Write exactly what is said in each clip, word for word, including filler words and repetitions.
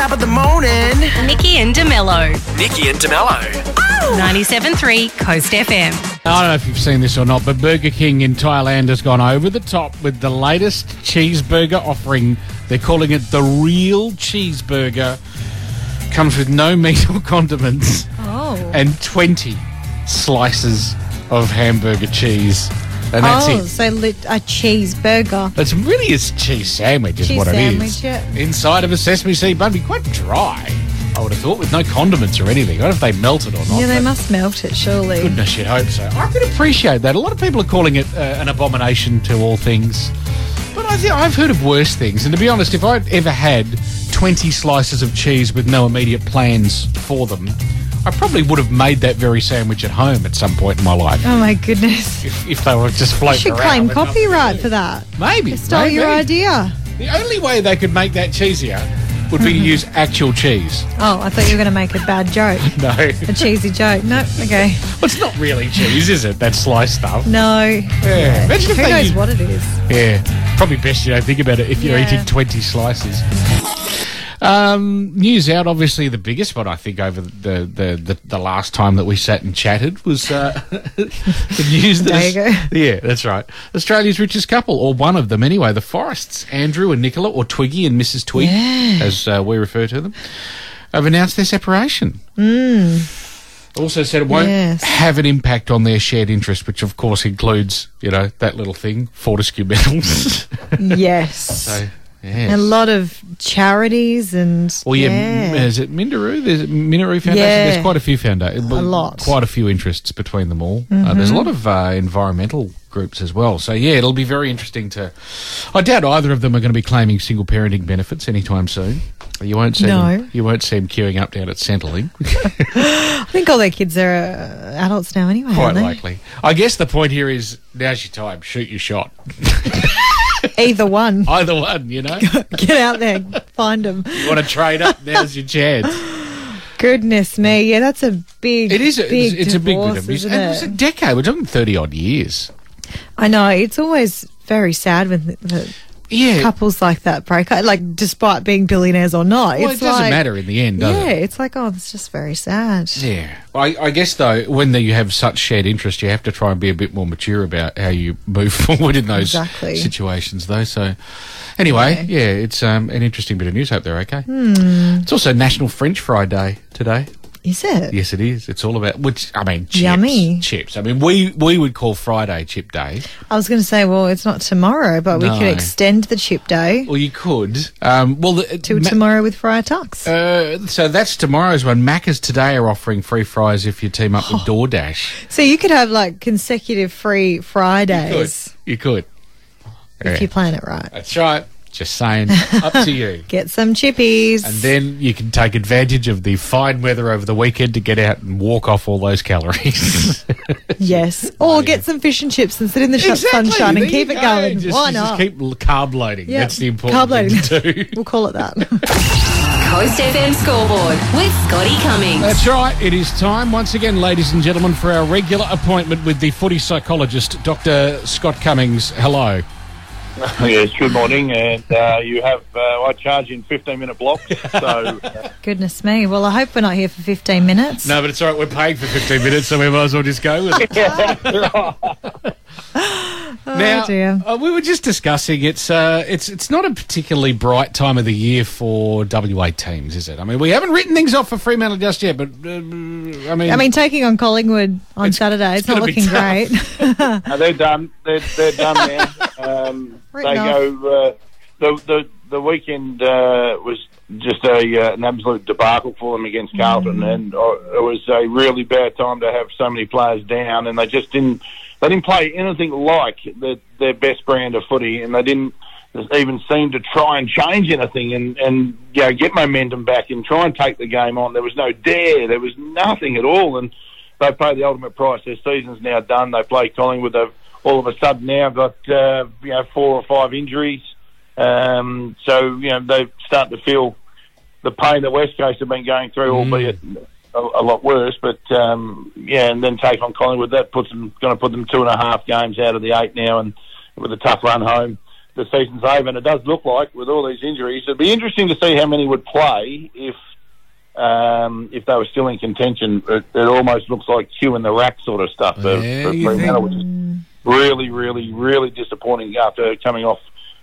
top of the morning. Nikki and De Mello. Nikki and De Mello. Oh! ninety-seven point three Coast F M. I don't know if you've seen this or not, but Burger King in Thailand has gone over the top with the latest cheeseburger offering. They're calling it the real cheeseburger. Comes with no meat or condiments. Oh. And twenty slices of hamburger cheese. And that's oh, it. So lit a cheeseburger. It's really a cheese sandwich is cheese what it sandwich, is. Yeah. Inside of a sesame seed bun. Be quite dry, I would have thought, with no condiments or anything. I don't know if they melt it or not. Yeah, they must melt it, surely. Goodness, you'd hope so. I can appreciate that. A lot of people are calling it uh, an abomination to all things. But I th- I've heard of worse things. And to be honest, if I'd ever had twenty slices of cheese with no immediate plans for them, I probably would have made that very sandwich at home at some point in my life. Oh, my goodness. If, if they were just floating around. You should claim copyright for that. Maybe. They stole maybe. your idea. The only way they could make that cheesier would be mm-hmm. to use actual cheese. Oh, I thought you were going to make a bad joke. No. A cheesy joke. No, okay. Well, it's not really cheese, is it? That sliced stuff. No. Yeah. yeah. Imagine if Who they knows used... what it is. Yeah. Probably best you don't think about it if you're yeah. eating twenty slices. Um, news out, obviously the biggest one I think over the the, the, the last time that we sat and chatted was uh, the news that there you go. Yeah, that's right. Australia's richest couple, or one of them anyway, the Forrests, Andrew and Nicola, or Twiggy and Missus Twig, yeah. as uh, we refer to them, have announced their separation. Mm. Also said it won't yes. have an impact on their shared interest, which of course includes, you know, that little thing, Fortescue Metals. yes. So... Yes. And a lot of charities and... Well, yeah, yeah. M- is it Mindaroo? There's Mindaroo Foundation? Yeah. There's quite a few foundations. A lot. Quite a few interests between them all. Mm-hmm. Uh, there's a lot of uh, environmental groups as well. So, yeah, it'll be very interesting to... I doubt either of them are going to be claiming single parenting benefits anytime soon. You won't see, no. them, you won't see them queuing up down at Centrelink. I think all their kids are uh, adults now anyway, Quite aren't they? likely. I guess the point here is, now's your time. Shoot your shot. Either one. Either one, you know. Get out there, find them. You want to trade up, there's your chance. Goodness me. Yeah, that's a big, it is a, big it's, it's divorce, a big isn't it? It's a decade. We're talking thirty-odd years. I know. It's always very sad when the, the yeah. couples like that break up, like despite being billionaires or not. Well, it's it doesn't like, matter in the end, does yeah, it? Yeah, it's like, oh, it's just very sad. Yeah. I, I guess, though, when you have such shared interest, you have to try and be a bit more mature about how you move forward in those exactly. situations, though. So, anyway, yeah, yeah it's um, an interesting bit of news. Hope they're okay. Hmm. It's also National French Fry Day today. Is it? Yes, it is. It's all about, which, I mean, chips. Yummy. Chips. I mean, we, we would call Friday chip day. I was going to say, well, it's not tomorrow, but no. we could extend the chip day. Well, you could. Um, well, the, Till ma- tomorrow with fryer tucks. Uh, so that's tomorrow's one. Maccas today are offering free fries if you team up oh. with DoorDash. So you could have, like, consecutive free Fridays. You could. You could. If yeah. you plan it right. That's right. Just saying, up to you. Get some chippies. And then you can take advantage of the fine weather over the weekend to get out and walk off all those calories. yes. Or oh, get yeah. some fish and chips and sit in the exactly. sunshine there and keep go. it going. Just, Why not? Just keep carb loading. Yep. That's the important carb loading. thing to do. We'll call it that. Coast F M Scoreboard with Scotty Cummings. That's right. It is time once again, ladies and gentlemen, for our regular appointment with the footy psychologist, Doctor Scott Cummings. Hello. Yes, good morning, and uh, you have, uh, I charge in fifteen-minute blocks, so... Uh. Goodness me, well, I hope we're not here for fifteen minutes. No, but it's all right, we're paying for fifteen minutes, so we might as well just go with it. yeah, right. Now, oh dear. Uh, we were just discussing, it's, uh, it's, it's not a particularly bright time of the year for W A teams, is it? I mean, we haven't written things off for Fremantle just yet, but, uh, I mean... I mean, taking on Collingwood on it's, Saturday, it's, it's not looking great. No, they're done, they're, they're done now. Um, they off. go. Uh, the the the weekend uh, was just a uh, an absolute debacle for them against Carlton, mm. and uh, it was a really bad time to have so many players down, and they just didn't they didn't play anything like the, their best brand of footy, and they didn't even seem to try and change anything, and and you know, get momentum back and try and take the game on. There was no dare, there was nothing at all, and they paid the ultimate price. Their season's now done. They play Collingwood. They've all of a sudden now got uh, you know four or five injuries, um, so you know they start to feel the pain that West Coast have been going through, mm. albeit a, a lot worse. But um, yeah, and then take on Collingwood, that puts them going to put them two and a half games out of the eight now, and with a tough run home. the season's over, and it does look like, with all these injuries, it'd be interesting to see how many would play if um, if they were still in contention. It, it almost looks like queue in the rack sort of stuff for, yeah, for Fremantle, which is really, really, really disappointing after coming off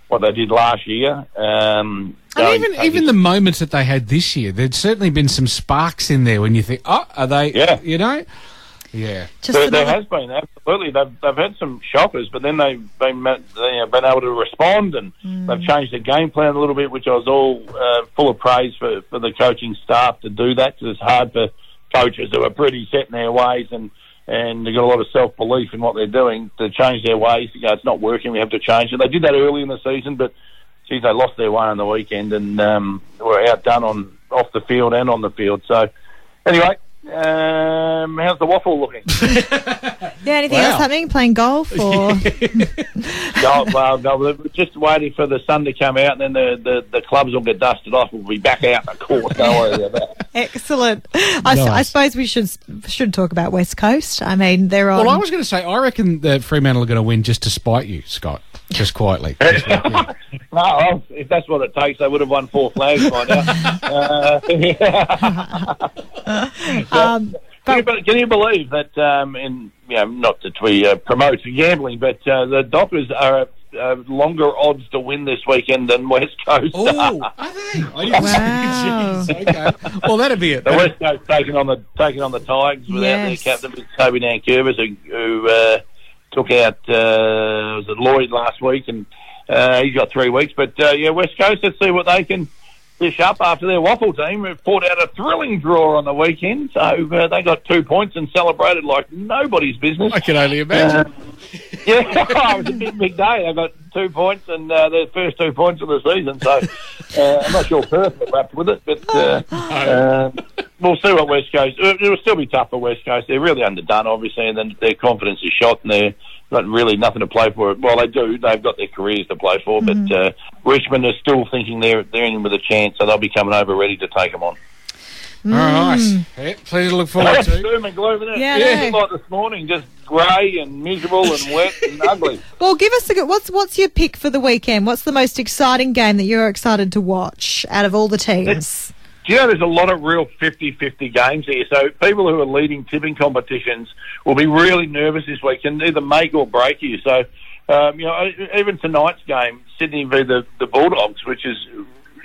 what they did last year. Um, and even even the moments that they had this year, there'd certainly been some sparks in there when you think, oh, are they, yeah. you know... Yeah, Just there, there has been absolutely. They've they've had some shockers, but then they've been they've been able to respond, and mm. they've changed their game plan a little bit, which I was all uh, full of praise for, for the coaching staff to do that, because it's hard for coaches who are pretty set in their ways and and they've got a lot of self belief in what they're doing to change their ways. You know, it's not working. We have to change it. They did that early in the season, but geez, they lost their way on the weekend and um, were outdone on off the field and on the field. So anyway. Um, how's the waffle looking? yeah, anything wow. else happening? Playing golf or? golf, uh, golf. Just waiting for the sun to come out, and then the, the, the clubs will get dusted off. We'll be back out in the court. Don't worry about that. Excellent. Nice. I, I suppose we should should talk about West Coast. I mean, they're on. Well, I was going to say, I reckon that Fremantle are going to win just to spite you, Scott. Just quietly. Just quietly. No, if that's what it takes, they would have won four flags by now. uh, yeah. um, can, you, can you believe that, um, in, you know, not that we uh, promote gambling, but uh, the Dockers are uh, longer odds to win this weekend than West Coast Ooh, are. are they? Oh, wow. Okay. Well, that'd be it. The West Coast taking on the taking on the Tigers without yes. their captain, Toby Nankervis, who... who uh, took out uh, was it Lloyd last week, and uh, he's got three weeks. But, uh, yeah, West Coast, let's see what they can dish up after their waffle team. They've pulled out a thrilling draw on the weekend, so uh, they got two points and celebrated like nobody's business. I can only imagine. Uh, yeah, it was a big, big day. They got two points and uh, their first two points of the season, so uh, I'm not sure Perth are wrapped with it, but uh, no. uh, we'll see what West Coast... It'll still be tough for West Coast. They're really underdone, obviously, and then their confidence is shot and they've got really nothing to play for. Well, they do. They've got their careers to play for, mm-hmm. but uh, Richmond are still thinking they're, they're in with a chance, so they'll be coming over ready to take them on. Mm. All right. Yeah, please look forward to it. Doom and gloom, isn't it? Yeah, yeah. Like this morning, just grey and miserable and wet and ugly. Well, give us a good... What's, what's your pick for the weekend? What's the most exciting game that you're excited to watch out of all the teams? It's, do you know there's a lot of real fifty-fifty games here? So people who are leading tipping competitions will be really nervous this week and either make or break you. So, um, you know, even tonight's game, Sydney v the, the Bulldogs, which is,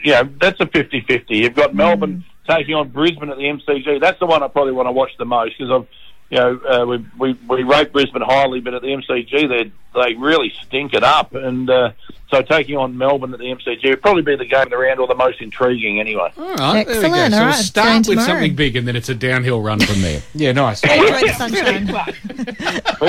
you know, that's a fifty-fifty. You've got mm. Melbourne... taking on Brisbane at the M C G. That's the one I probably want to watch the most because I've, you know, uh, we, we we rate Brisbane highly, but at the M C G they they really stink it up, and uh, so taking on Melbourne at the M C G would probably be the game of the round or the most intriguing anyway. All right, excellent. There we go. So all right, start with tomorrow. Something big, and then it's a downhill run from there. Yeah, nice. We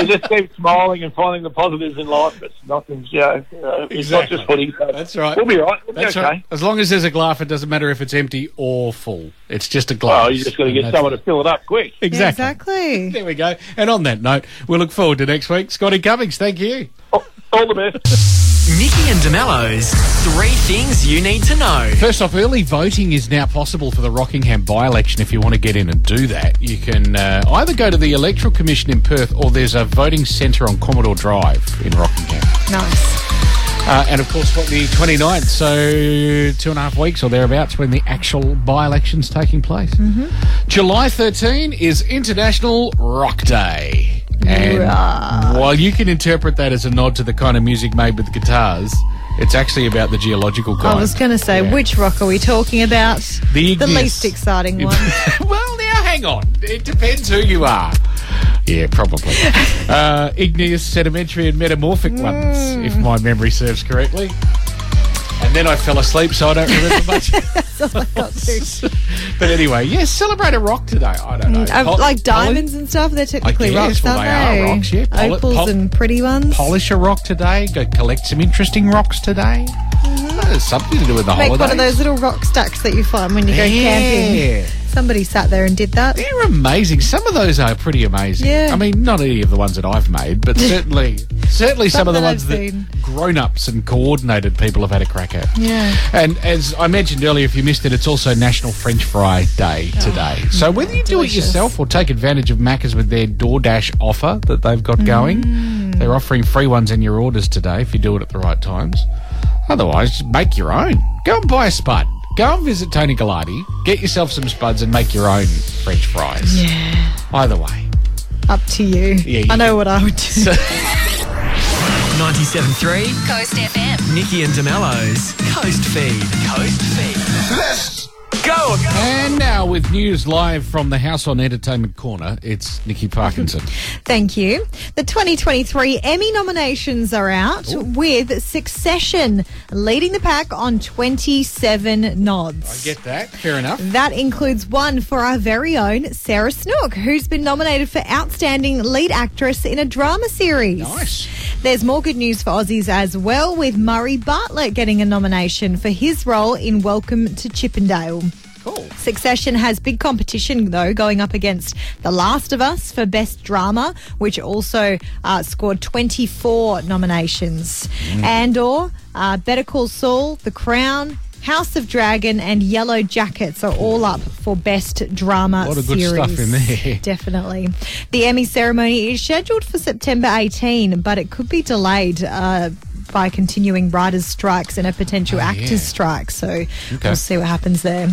just keep smiling and finding the positives in life. It's nothing, you know, exactly. It's not just footy. So that's right. We'll be right. We'll that's be okay. Right. As long as there's a glass, it doesn't matter if it's empty or full. It's just a glass. Oh, you just got to get someone it. to fill it up quick. Exactly. Yeah, exactly. There we go. And on that note, we'll look forward to next week. Scotty Cummings, thank you. Oh, all the best. Nikki and De Mello's Three Things You Need to Know. First off, early voting is now possible for the Rockingham by-election. If you want to get in and do that, you can uh, either go to the Electoral Commission in Perth, or there's a voting centre on Commodore Drive in Rockingham. Nice. Uh, and, of course, what, the twenty-ninth, so two and a half weeks or thereabouts when the actual by-election's taking place. Mm-hmm. July thirteenth is International Rock Day. And Rock. While you can interpret that as a nod to the kind of music made with guitars, it's actually about the geological kind. I was going to say, yeah. Which rock are we talking about? The, the yes. least exciting one. Well, now, hang on. It depends who you are. Yeah, probably. uh, igneous, sedimentary and metamorphic mm. ones, if my memory serves correctly. And then I fell asleep, so I don't remember much. That's all I got to. But anyway, yeah, celebrate a rock today. I don't know. Pol- like diamonds poli- and stuff, they're technically guess, rocks, well, aren't they? They are rocks, yeah. Poli- Opals pol- and pretty ones. Polish a rock today. Go collect some interesting rocks today. Mm-hmm. That has something to do with the holidays. Make one of those little rock stacks that you find when you go yeah. camping. Yeah. Somebody sat there and did that. They're amazing. Some of those are pretty amazing. Yeah. I mean, not any of the ones that I've made, but certainly certainly some, some of the ones I've that seen. Grown-ups and coordinated people have had a crack at. Yeah. And as I mentioned earlier, if you missed it, it's also National French Fry Day oh, today. So whether you delicious. do it yourself or take advantage of Maccas with their DoorDash offer that they've got going, mm. Mm. They're offering free ones in your orders today if you do it at the right times. Otherwise, just make your own. Go and buy a spud. Go and visit Tony Galati. Get yourself some spuds and make your own French fries. Yeah. Either way. Up to you. Yeah, you I know can. What I would do. So- ninety-seven point three Coast F M. Nikki and De Mello's Coast Feed. Coast Feed. Let's go. And now with news live from the House on Entertainment Corner, it's Nikki Parkinson. Thank you. The twenty twenty-three Emmy nominations are out, Ooh. with Succession leading the pack on twenty-seven nods. I get that. Fair enough. That includes one for our very own Sarah Snook, who's been nominated for Outstanding Lead Actress in a Drama Series. Nice. There's more good news for Aussies as well, with Murray Bartlett getting a nomination for his role in Welcome to Chippendale. Cool. Succession has big competition, though, going up against The Last of Us for Best Drama, which also uh, scored twenty-four nominations. Mm. Andor, uh, Better Call Saul, The Crown, House of Dragon and Yellow Jackets are all up for Best Drama Series. A lot of good series. Stuff in there. Definitely. The Emmy ceremony is scheduled for September eighteenth, but it could be delayed uh, by continuing writers' strikes and a potential oh, actors' yeah. strike. So okay. we'll see what happens there.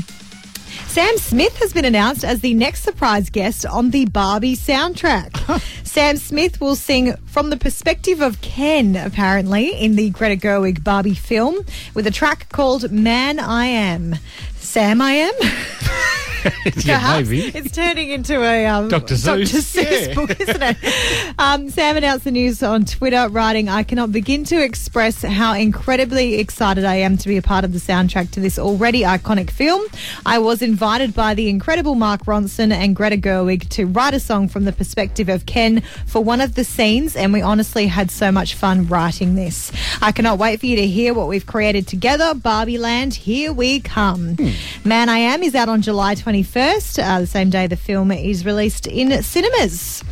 Sam Smith has been announced as the next surprise guest on the Barbie soundtrack. Sam Smith will sing from the perspective of Ken, apparently, in the Greta Gerwig Barbie film, with a track called Man I Am. Sam I Am? Yeah, maybe. It's turning into a um, Doctor Seuss, Doctor Seuss yeah. book, isn't it? um, Sam announced the news on Twitter, writing, "I cannot begin to express how incredibly excited I am to be a part of the soundtrack to this already iconic film. I was invited by the incredible Mark Ronson and Greta Gerwig to write a song from the perspective of Ken for one of the scenes, and we honestly had so much fun writing this. I cannot wait for you to hear what we've created together. Barbie Land, here we come." Hmm. Man I Am is out on July twenty-first, uh, the same day the film is released in cinemas.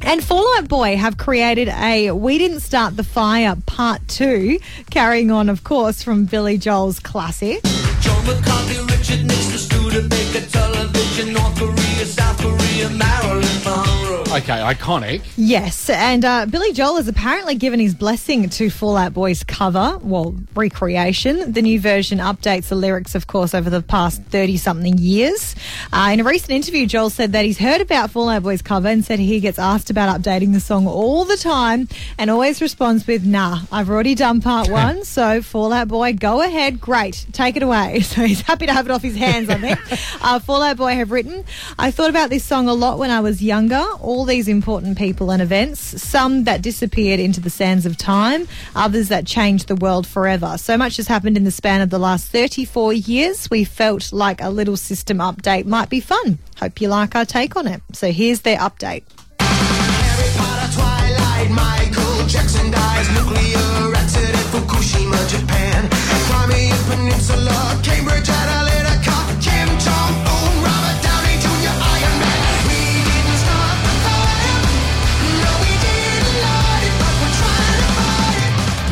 And Fall Out Boy have created a We Didn't Start the Fire Part two, carrying on, of course, from Billy Joel's classic. John McCartney, Richard Nixon, Studebaker, television, North Korea, South Korea, Marilyn Monroe. Okay, iconic. Yes, and uh, Billy Joel has apparently given his blessing to Fall Out Boy's cover, well, recreation. The new version updates the lyrics, of course, over the past thirty-something years. Uh, in a recent interview, Joel said that he's heard about Fall Out Boy's cover and said he gets asked about updating the song all the time and always responds with, "Nah, I've already done part one, so Fall Out Boy, go ahead, great, take it away." So he's happy to have it off his hands, I think. uh, Fall Out Boy have written, "I thought about this song a lot when I was younger, all these important people and events, some that disappeared into the sands of time, others that changed the world forever. So much has happened in the span of the last thirty-four years. We felt like a little system update might be fun. Hope you like our take on it." So here's their update. Harry Potter, Twilight, Michael Jackson dies, nuclear accident, Fukushima, Japan, Crimea Peninsula, Cambridge, Adelaide, cop, Kim Jong-un, Robert Downey Junior, Iron Man.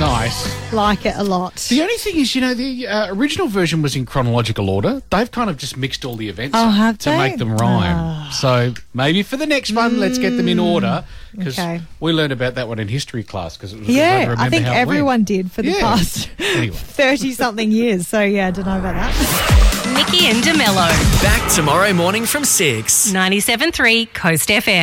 Nice. Like it a lot. The only thing is, you know, the uh, original version was in chronological order. They've kind of just mixed all the events oh, have to they? make them rhyme. Oh. So maybe for the next one, mm. let's get them in order, because okay. we learned about that one in history class. Cause it was yeah, I, I think everyone went. did for the yeah. past thirty-something anyway. years. So, yeah, I don't know about that. Nikki and De Mello. Back tomorrow morning from six. ninety-seven point three Coast F M.